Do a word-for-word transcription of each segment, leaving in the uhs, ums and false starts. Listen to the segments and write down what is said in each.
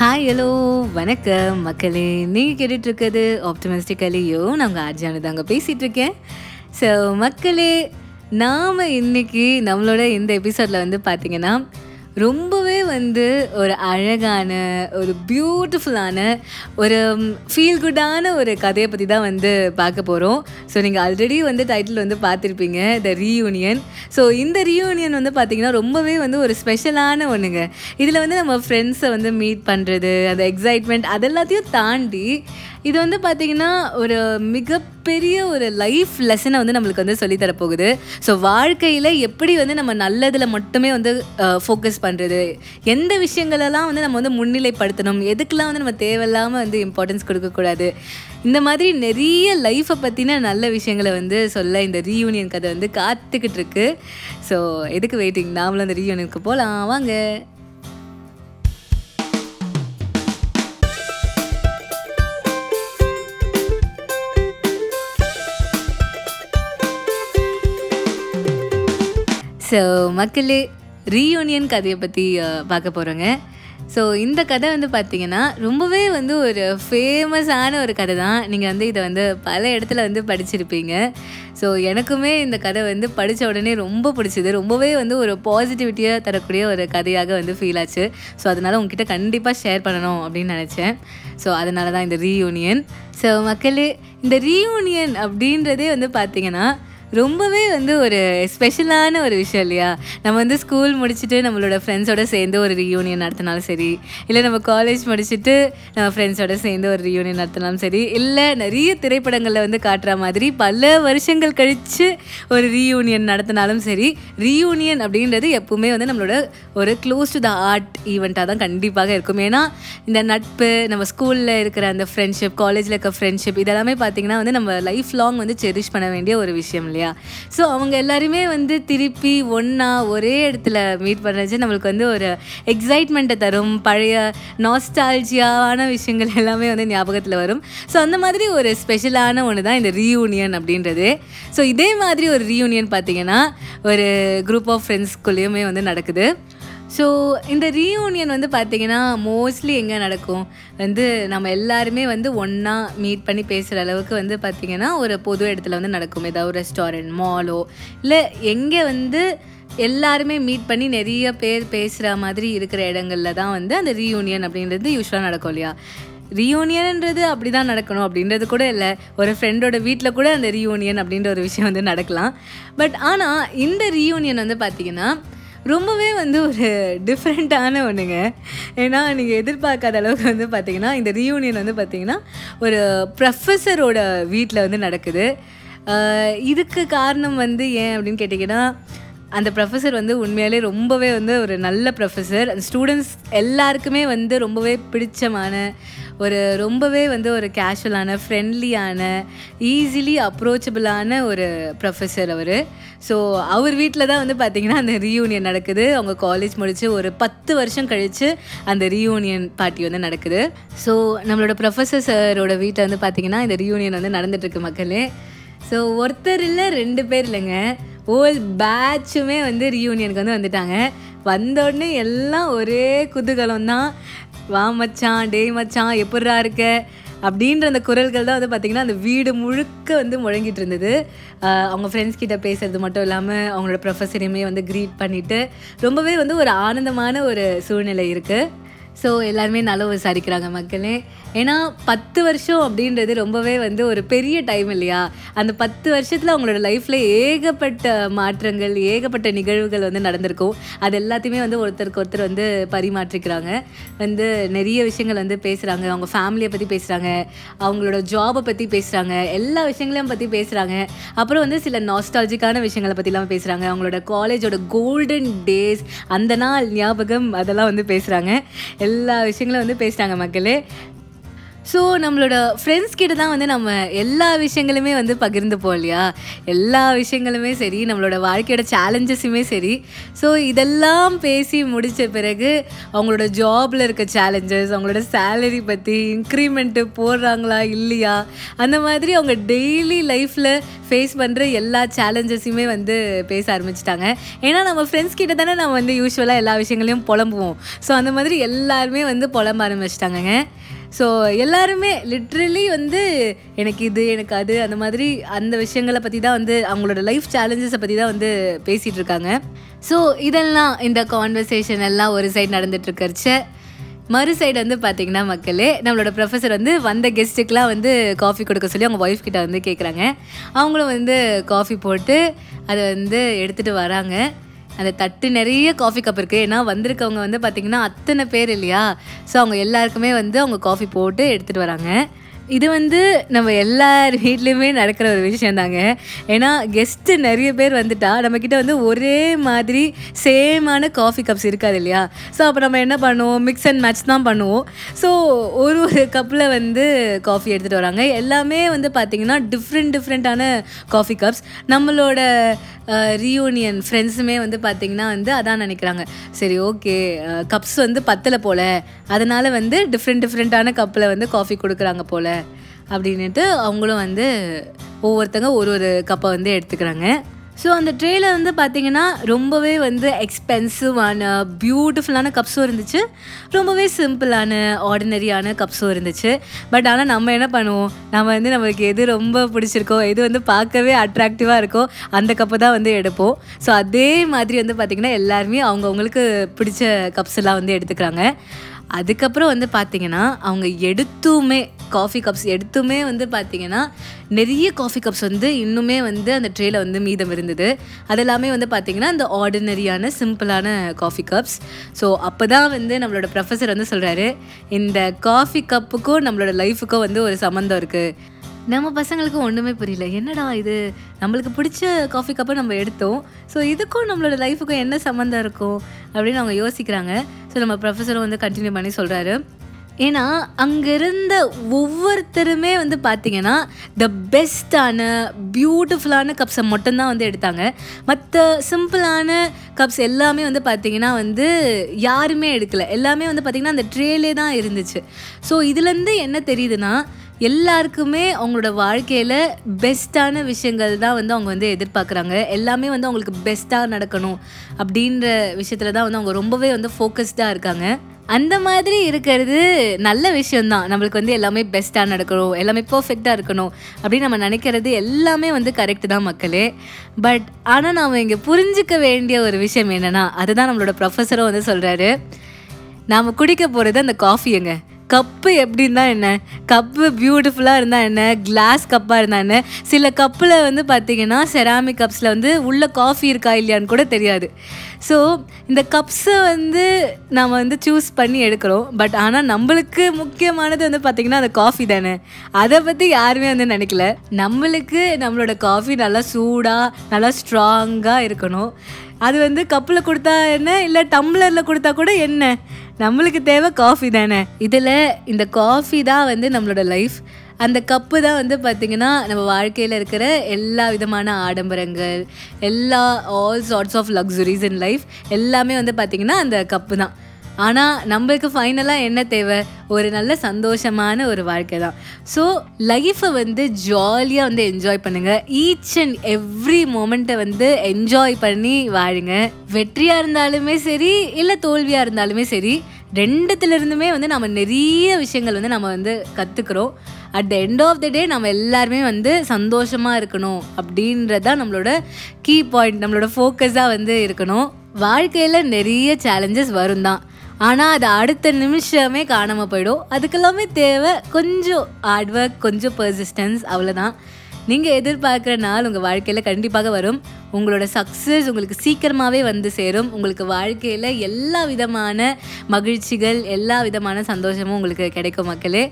Hi, hello, வணக்கம் மக்களே. நீங்கள் கேட்டுட்ருக்கிறது ஆப்டமிஸ்டிக்கலியோ, நாங்கள் ஆர்ஜியானு தாங்க பேசிகிட்ருக்கேன். ஸோ மக்களே, நாம் இன்றைக்கி நம்மளோட இந்த எபிசோடில் வந்து பார்த்திங்கன்னா ரொம்பவே வந்து ஒரு அழகான, ஒரு பியூட்டிஃபுல்லான, ஒரு ஃபீல் குட்டான ஒரு கதையை பற்றி தான் வந்து பார்க்க போகிறோம். ஸோ நீங்கள் ஆல்ரெடி வந்து டைட்டில் வந்து பார்த்துருப்பீங்க, த ரீயூனியன். ஸோ இந்த ரீயூனியன் வந்து பார்த்திங்கன்னா ரொம்பவே வந்து ஒரு ஸ்பெஷலான ஒன்றுங்க. இதில் வந்து நம்ம ஃப்ரெண்ட்ஸை வந்து மீட் பண்ணுறது, அந்த எக்ஸைட்மெண்ட், அதெல்லாத்தையும் தாண்டி இது வந்து பார்த்திங்கன்னா ஒரு மிகப்பெரிய ஒரு லைஃப் லெசனை வந்து நம்மளுக்கு வந்து சொல்லித்தரப்போகுது. ஸோ வாழ்க்கையில் எப்படி வந்து நம்ம நல்லதில் மட்டுமே வந்து ஃபோக்கஸ் பண்ணுறது, எந்த விஷயங்களெல்லாம் வந்து நம்ம வந்து முன்னிலைப்படுத்தணும், எதுக்கெல்லாம் வந்து நம்ம தேவையில்லாமல் வந்து இம்பார்ட்டன்ஸ் கொடுக்கக்கூடாது, இந்த மாதிரி நிறைய லைஃப்பை பற்றின நல்ல விஷயங்களை வந்து சொல்ல இந்த ரீயூனியன் கதை வந்து காத்துக்கிட்டு இருக்கு. ஸோ எதுக்கு வெயிட்டிங், நாமளும் அந்த ரீயூனியனுக்கு போகலாம் வாங்க. ஸோ மக்களே, ரீயூனியன் கதையை பற்றி பார்க்க போகிறோங்க. ஸோ இந்த கதை வந்து பார்த்திங்கன்னா ரொம்பவே வந்து ஒரு ஃபேமஸான ஒரு கதை தான். நீங்கள் வந்து இதை வந்து பல இடத்துல வந்து படிச்சிருப்பீங்க. ஸோ எனக்குமே இந்த கதை வந்து படித்த உடனே ரொம்ப பிடிச்சிது. ரொம்பவே வந்து ஒரு பாசிட்டிவிட்டியாக தரக்கூடிய ஒரு கதையாக வந்து ஃபீல் ஆச்சு. ஸோ அதனால் உங்ககிட்ட கண்டிப்பாக ஷேர் பண்ணணும் அப்படின்னு நினச்சேன். ஸோ அதனால தான் இந்த ரீயூனியன். ஸோ மக்களே, இந்த ரீயூனியன் அப்படின்றதே வந்து பார்த்திங்கன்னா ரொம்பவே வந்து ஒரு ஸ்பெஷலான ஒரு விஷயம் இல்லையா? நம்ம வந்து ஸ்கூல் முடிச்சுட்டு நம்மளோட ஃப்ரெண்ட்ஸோடு சேர்ந்து ஒரு ரீயூனியன் நடத்தினாலும் சரி, இல்லை நம்ம காலேஜ் முடிச்சுட்டு நம்ம ஃப்ரெண்ட்ஸோடு சேர்ந்து ஒரு ரீயூனியன் நடத்தினாலும் சரி, இல்லை நிறைய திரைப்படங்களில் வந்து காட்டுற மாதிரி பல வருஷங்கள் கழித்து ஒரு ரீயூனியன் நடத்தினாலும் சரி, ரீயூனியன் அப்படின்றது எப்பவுமே வந்து நம்மளோட ஒரு க்ளோஸ் டு த ஹார்ட் ஈவெண்ட்டாக தான் கண்டிப்பாக இருக்கும். ஏன்னா இந்த நட்பு, நம்ம ஸ்கூலில் இருக்கிற அந்த ஃப்ரெண்ட்ஷிப், காலேஜில் இருக்கிற ஃப்ரெண்ட்ஷிப், இதெல்லாமே பார்த்திங்கன்னா வந்து நம்ம லைஃப் லாங் வந்து செரிஷ் பண்ண வேண்டிய ஒரு விஷயம். ஸோ அவங்க எல்லாருமே வந்து திருப்பி ஒன்னா ஒரே இடத்துல மீட் பண்ணுறது நம்மளுக்கு வந்து ஒரு எக்ஸைட்மெண்ட்டை தரும். பழைய நாஸ்டால்ஜியாவான விஷயங்கள் எல்லாமே வந்து ஞாபகத்தில் வரும். ஸோ அந்த மாதிரி ஒரு ஸ்பெஷலான ஒன்று தான் இந்த ரீயூனியன் அப்படின்றது. ஸோ இதே மாதிரி ஒரு ரீயூனியன் பார்த்திங்கன்னா ஒரு குரூப் ஆஃப் ஃப்ரெண்ட்ஸ்குள்ளேயுமே வந்து நடக்குது. ஸோ இந்த ரீயூனியன் வந்து பார்த்திங்கன்னா மோஸ்ட்லி எங்கே நடக்கும் வந்து, நம்ம எல்லாருமே வந்து ஒன்றா மீட் பண்ணி பேசுகிற அளவுக்கு வந்து பார்த்திங்கன்னா ஒரு பொது இடத்துல வந்து நடக்கும். ஏதாவது ஒரு ரெஸ்டாரண்ட், மாலோ, இல்லை எங்கே வந்து எல்லாருமே மீட் பண்ணி நிறைய பேர் பேசுகிற மாதிரி இருக்கிற இடங்களில் தான் வந்து அந்த ரீயூனியன் அப்படின்றது யூஸ்வலாக நடக்கும் இல்லையா? ரீயூனியன்ன்றது அப்படி தான் நடக்கணும் அப்படின்றது கூட இல்லை. ஒரு ஃப்ரெண்டோட வீட்டில் கூட அந்த ரீயூனியன் அப்படின்ற ஒரு விஷயம் வந்து நடக்கலாம். பட் ஆனால் இந்த ரீயூனியன் வந்து பார்த்திங்கன்னா ரொம்பவே வந்து ஒரு டிஃப்ரெண்ட்டான ஒன்றுங்க. ஏன்னா நீங்கள் எதிர்பார்க்காத அளவுக்கு வந்து பார்த்திங்கன்னா இந்த ரீயூனியன் வந்து பார்த்திங்கன்னா ஒரு ப்ரொஃபஸரோட வீட்டில் வந்து நடக்குது. இதுக்கு காரணம் வந்து ஏன் அப்படின்னு கேட்டிங்கன்னா, அந்த ப்ரொஃபஸர் வந்து உண்மையாலே ரொம்பவே வந்து ஒரு நல்ல ப்ரொஃபஸர். அந்த ஸ்டூடெண்ட்ஸ் எல்லாருக்குமே வந்து ரொம்பவே பிடிச்சமான, ஒரு ரொம்பவே வந்து ஒரு கேஷுவலான, ஃப்ரெண்ட்லியான, ஈஸிலி அப்ரோச்சபிளான ஒரு ப்ரொஃபஸர் அவர். ஸோ அவர் வீட்டில் தான் வந்து பார்த்திங்கன்னா அந்த ரீயூனியன் நடக்குது. அவங்க காலேஜ் முடித்து ஒரு பத்து வருஷம் கழித்து அந்த ரீயூனியன் பார்ட்டி வந்து நடக்குது. ஸோ நம்மளோட ப்ரொஃபஸர் சாரோட வீட்டில் வந்து பார்த்திங்கன்னா இந்த ரீயூனியன் வந்து நடந்துகிட்ருக்கு மக்களே. ஸோ ஒருத்தர் இல்லை, ரெண்டு பேர் இல்லைங்க, ஹோல் பேட்சுமே வந்து ரீயூனியனுக்கு வந்து வந்துட்டாங்க. வந்தோடனே எல்லாம் ஒரே குதூகலம் தான். வா மச்சான், டே மச்சான், எப்பட்றா இருக்க அப்படின்ற அந்த குரல்கள் தான் வந்து பார்த்திங்கன்னா அந்த வீடு முழுக்க வந்து முழங்கிட்டு இருந்தது. அவங்க ஃப்ரெண்ட்ஸ் கிட்ட பேசுகிறது மட்டும் இல்லாமல் அவங்களோட ப்ரொஃபஸரையுமே வந்து க்ரீட் பண்ணிவிட்டு ரொம்பவே வந்து ஒரு ஆனந்தமான ஒரு சூழ்நிலை இருக்குது. ஸோ எல்லாருமே நல்லா விசாரிக்கிறாங்க மக்களே. ஏன்னா பத்து வருஷம் அப்படின்றது ரொம்பவே வந்து ஒரு பெரிய டைம் இல்லையா? அந்த பத்து வருஷத்தில் அவங்களோட லைஃப்பில் ஏகப்பட்ட மாற்றங்கள், ஏகப்பட்ட நிகழ்வுகள் வந்து நடந்திருக்கும். அது எல்லாத்தையுமே வந்து ஒருத்தருக்கு ஒருத்தர் வந்து பரிமாற்றிக்கிறாங்க. வந்து நிறைய விஷயங்கள் வந்து பேசுகிறாங்க. அவங்க ஃபேமிலியை பற்றி பேசுகிறாங்க, அவங்களோட ஜாபை பற்றி பேசுகிறாங்க, எல்லா விஷயங்களையும் பற்றி பேசுகிறாங்க. அப்புறம் வந்து சில நாஸ்டாலஜிக்கான விஷயங்களை பற்றிலாம் பேசுகிறாங்க. அவங்களோட காலேஜோட கோல்டன் டேஸ், அந்த நாள் ஞாபகம், அதெல்லாம் வந்து பேசுகிறாங்க. எல்லா விஷயங்களும் வந்து பேசுகிறாங்க மக்களே. ஸோ நம்மளோட ஃப்ரெண்ட்ஸ் கிட்ட தான் வந்து நம்ம எல்லா விஷயங்களுமே வந்து பகிர்ந்துப்போம் இல்லையா, எல்லா விஷயங்களுமே சரி, நம்மளோட வாழ்க்கையோட சேலஞ்சஸுமே சரி. ஸோ இதெல்லாம் பேசி முடித்த பிறகு அவங்களோட ஜாபில் இருக்க சேலஞ்சஸ், அவங்களோட சேலரி பற்றி, இன்க்ரிமெண்ட்டு போடுறாங்களா இல்லையா, அந்த மாதிரி அவங்க டெய்லி லைஃப்பில் ஃபேஸ் பண்ணுற எல்லா சேலஞ்சஸுமே வந்து பேச ஆரம்பிச்சிட்டாங்க. ஏன்னா நம்ம ஃப்ரெண்ட்ஸ் கிட்ட தானே நம்ம வந்து யூஸ்வலாக எல்லா விஷயங்களையும் புலம்புவோம். ஸோ அந்த மாதிரி எல்லாருமே வந்து புலம்ப ஆரம்பிச்சிட்டாங்கங்க. ஸோ எல்லாருமே லிட்ரலி வந்து எனக்கு இது, எனக்கு அது, அந்த மாதிரி அந்த விஷயங்களை பற்றி தான் வந்து அவங்களோட லைஃப் சேலஞ்சஸை பற்றி தான் வந்து பேசிகிட்டு இருக்காங்க. ஸோ இதெல்லாம் இந்த கான்வர்சேஷன் எல்லாம் ஒரு சைடு நடந்துகிட்ருக்கறச்ச, மறு சைடு வந்து பார்த்திங்கன்னா மக்களே, நம்மளோட ப்ரொஃபஸர் வந்து வந்த கெஸ்ட்டுக்கெலாம் வந்து காஃபி கொடுக்க சொல்லி அவங்க ஒய்ஃப் கிட்ட வந்து கேட்குறாங்க. அவங்களும் வந்து காஃபி போட்டு அதை வந்து எடுத்துகிட்டு வராங்க. அந்த தட்டு நிறைய காஃபி கப் இருக்குது. ஏன்னா வந்திருக்கவங்க வந்து பார்த்திங்கன்னா அத்தனை பேர் இல்லையா. ஸோ அவங்க எல்லாருக்குமே வந்து அவங்க காஃபி போட்டு எடுத்துகிட்டு வராங்க. இது வந்து நம்ம எல்லார் வீட்லேயுமே நடக்கிற ஒரு விஷயந்தாங்க. ஏன்னா கெஸ்ட்டு நிறைய பேர் வந்துட்டால் நம்மக்கிட்ட வந்து ஒரே மாதிரி சேமான காஃபி கப்ஸ் இருக்காது இல்லையா. ஸோ அப்போ நம்ம என்ன பண்ணுவோம், மிக்ஸ் அண்ட் மேட்ச் தான் பண்ணுவோம். ஸோ ஒரு ஒரு கப்பில் வந்து காஃபி எடுத்துகிட்டு வராங்க. எல்லாமே வந்து பார்த்திங்கன்னா டிஃப்ரெண்ட் டிஃப்ரெண்ட்டான காஃபி கப்ஸ். நம்மளோட ரீயூனியன் ஃப்ரெண்ட்ஸுமே வந்து பார்த்திங்கன்னா வந்து அதான் நினைக்கிறாங்க, சரி ஓகே கப்ஸ் வந்து பத்தலை போல், அதனால் வந்து டிஃப்ரெண்ட் டிஃப்ரெண்ட்டான கப்பில் வந்து காஃபி கொடுக்குறாங்க போல் அப்படின்ட்டு அவங்களும் வந்து ஒவ்வொருத்தங்க ஒரு ஒரு கப்பை வந்து எடுத்துக்கிறாங்க. ஸோ அந்த ட்ரேயில் வந்து பார்த்திங்கன்னா ரொம்பவே வந்து எக்ஸ்பென்சிவான பியூட்டிஃபுல்லான கப்ஸும் இருந்துச்சு, ரொம்பவே சிம்பிளான ஆர்டினரியான கப்ஸும் இருந்துச்சு. பட் ஆனால் நம்ம என்ன பண்ணுவோம், நம்ம வந்து நம்மளுக்கு எது ரொம்ப பிடிச்சிருக்கோ, எது வந்து பார்க்கவே அட்ராக்டிவாக இருக்கோ அந்த கப்பை தான் வந்து எடுப்போம். ஸோ அதே மாதிரி வந்து பார்த்திங்கன்னா எல்லாருமே அவங்கவுங்களுக்கு பிடிச்ச கப்ஸ்லாம் வந்து எடுத்துக்கிறாங்க. அதுக்கப்புறம் வந்து பார்த்திங்கன்னா அவங்க எடுத்துமே காஃபி கப்ஸ் எடுத்துமே வந்து பார்த்திங்கன்னா நிறைய காஃபி கப்ஸ் வந்து இன்னுமே வந்து அந்த ட்ரேயில் வந்து மீதம் இருந்தது. அதெல்லாமே வந்து பார்த்திங்கன்னா இந்த ஆர்டினரியான சிம்பிளான காஃபி கப்ஸ். ஸோ அப்போ தான் வந்து நம்மளோட ப்ரொஃபஸர் வந்து சொல்கிறாரு, இந்த காஃபி கப்புக்கும் நம்மளோட லைஃபுக்கும் வந்து ஒரு சம்மந்தம் இருக்குது. நம்ம பசங்களுக்கு ஒன்றுமே புரியல, என்னடா இது, நம்மளுக்கு பிடிச்ச காஃபி கப்பை நம்ம எடுத்தோம், ஸோ இதுக்கும் நம்மளோட லைஃபுக்கும் என்ன சம்மந்தம் இருக்கும் அப்படின்னு அவங்க யோசிக்கிறாங்க. ஸோ நம்ம ப்ரொஃபஸரும் வந்து கண்டினியூ பண்ணி சொல்கிறாரு, ஏன்னா அங்கே இருந்த ஒவ்வொருத்தருமே வந்து பார்த்திங்கன்னா த பெஸ்ட்டான பியூட்டிஃபுல்லான கப்ஸை மட்டும்தான் வந்து எடுத்தாங்க. மற்ற சிம்பிளான கப்ஸ் எல்லாமே வந்து பார்த்திங்கன்னா வந்து யாருமே எடுக்கலை. எல்லாமே வந்து பார்த்திங்கன்னா அந்த ட்ரேலே தான் இருந்துச்சு. ஸோ இதுலேருந்து என்ன தெரியுதுன்னா, எல்லாருக்குமே அவங்களோட வாழ்க்கையில் பெஸ்ட்டான விஷயங்கள் தான் வந்து அவங்க வந்து எதிர்பார்க்குறாங்க. எல்லாமே வந்து அவங்களுக்கு பெஸ்ட்டாக நடக்கணும் அப்படின்ற விஷயத்தில் தான் வந்து அவங்க ரொம்பவே வந்து ஃபோக்கஸ்டாக இருக்காங்க. அந்த மாதிரி இருக்கிறது நல்ல விஷயந்தான். நம்மளுக்கு வந்து எல்லாமே பெஸ்ட்டாக நடக்கணும், எல்லாமே பர்ஃபெக்டாக இருக்கணும் அப்படின்னு நம்ம நினைக்கிறது எல்லாமே வந்து கரெக்டு தான் மக்களே. பட் ஆனால் நாம் இங்கே புரிஞ்சிக்க வேண்டிய ஒரு விஷயம் என்னென்னா, அதுதான் நம்மளோட ப்ரொஃபஸரும் வந்து சொல்கிறாரு, நாம் குடிக்க போகிறது அந்த காஃபியங்க. கப்பு எப்படின்னா என்ன, கப்பு பியூட்டிஃபுல்லாக இருந்தால் என்ன, கிளாஸ் கப்பாக இருந்தால் என்ன, சில கப்பில் வந்து பார்த்திங்கன்னா செராமிக் கப்ஸில் வந்து உள்ள காஃபி இருக்கா இல்லையான்னு கூட தெரியாது. ஸோ இந்த கப்ஸை வந்து நம்ம வந்து சூஸ் பண்ணி எடுக்கிறோம். பட் ஆனால் நம்மளுக்கு முக்கியமானது வந்து பார்த்திங்கன்னா அந்த காஃபி தானே. அதை பற்றி யாருமே வந்து நினைக்கல. நம்மளுக்கு நம்மளோட காஃபி நல்லா சூடாக நல்லா ஸ்ட்ராங்காக இருக்கணும். அது வந்து கப்பில் கொடுத்தா என்ன, இல்லை டம்ளரில் கொடுத்தா கூட என்ன, நம்மளுக்கு தேவை காஃபி தானே. இதில் இந்த காஃபி தான் வந்து நம்மளோட லைஃப். அந்த கப்பு தான் வந்து பார்த்திங்கன்னா நம்ம வாழ்க்கையில் இருக்கிற எல்லா விதமான ஆடம்பரங்கள், எல்லா all sorts of luxuries in life எல்லாமே வந்து பார்த்திங்கன்னா அந்த கப்பு தான். ஆனால் நம்மளுக்கு ஃபைனலாக என்ன தேவை, ஒரு நல்ல சந்தோஷமான ஒரு வாழ்க்கை தான். ஸோ லைஃப்பை வந்து ஜாலியாக வந்து என்ஜாய் பண்ணுங்கள். ஈச் அண்ட் எவ்ரி மோமெண்ட்டை வந்து என்ஜாய் பண்ணி வாழுங்க. வெற்றியாக இருந்தாலுமே சரி, இல்லை தோல்வியாக இருந்தாலுமே சரி, ரெண்டுத்துலேருந்துமே வந்து நம்ம நிறைய விஷயங்கள் வந்து நம்ம வந்து கற்றுக்குறோம். At the end of the day நம்ம எல்லாருமே வந்து சந்தோஷமாக இருக்கணும் அப்படின்றது தான் நம்மளோட கீ பாயிண்ட். நம்மளோட ஃபோக்கஸாக வந்து இருக்கணும். வாழ்க்கையில் நிறைய சேலஞ்சஸ் வரும் தான், ஆனால் அது அடுத்த நிமிஷமே காணாமல் போயிடும். அதுக்கெல்லாமே தேவை கொஞ்சம் ஹார்ட் ஒர்க், கொஞ்சம் பர்சிஸ்டன்ஸ், அவ்வளோதான். நீங்கள் எதிர்பார்க்குற நாள் உங்கள் வாழ்க்கையில் கண்டிப்பாக வரும். உங்களோட சக்ஸஸ் உங்களுக்கு சீக்கிரமாகவே வந்து சேரும். உங்களுக்கு வாழ்க்கையில் எல்லா விதமான மகிழ்ச்சிகள், எல்லா விதமான சந்தோஷமும் உங்களுக்கு கிடைக்கும் மக்களே.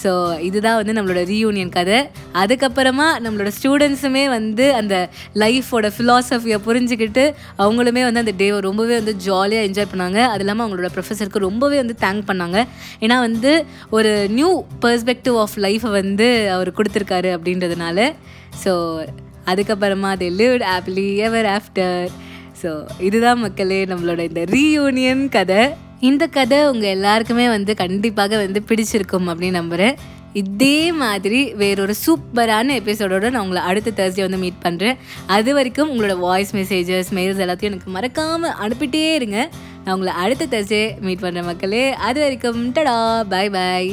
ஸோ இதுதான் வந்து நம்மளோட ரீயூனியன் கதை. அதுக்கப்புறமா நம்மளோட ஸ்டூடெண்ட்ஸுமே வந்து அந்த லைஃபோட ஃபிலாசபியை புரிஞ்சுக்கிட்டு அவங்களுமே வந்து அந்த டேவை ரொம்பவே வந்து ஜாலியாக என்ஜாய் பண்ணாங்க. அது இல்லாமல் அவங்களோட ப்ரொஃபஸருக்கு ரொம்பவே வந்து தேங்க் பண்ணாங்க. ஏன்னா வந்து ஒரு நியூ பெர்ஸ்பெக்டிவ் ஆஃப் லைஃப்பை வந்து அவர் கொடுத்துருக்காரு அப்படின்றதுனால. ஸோ அதுக்கப்புறமா they lived happily ever after. So இதுதான் மக்களே நம்மளோட இந்த ரீயூனியன் கதை. இந்த கதை உங்கள் எல்லாருக்குமே வந்து கண்டிப்பாக வந்து பிடிச்சிருக்கும் அப்படின்னு நம்புகிறேன். இதே மாதிரி வேறொரு சூப்பரான எபிசோடோடு நான் உங்களை அடுத்த தேர்ஸ்டே வந்து மீட் பண்ணுறேன். அது வரைக்கும் உங்களோட வாய்ஸ் மெசேஜஸ், மெயில்ஸ் எல்லாத்தையும் எனக்கு மறக்காமல் அனுப்பிட்டே இருங்க. நான் உங்களை அடுத்த தேர்ஸ்டே மீட் பண்ணுறேன் மக்களே. அது வரைக்கும் டடா, பாய் பாய்.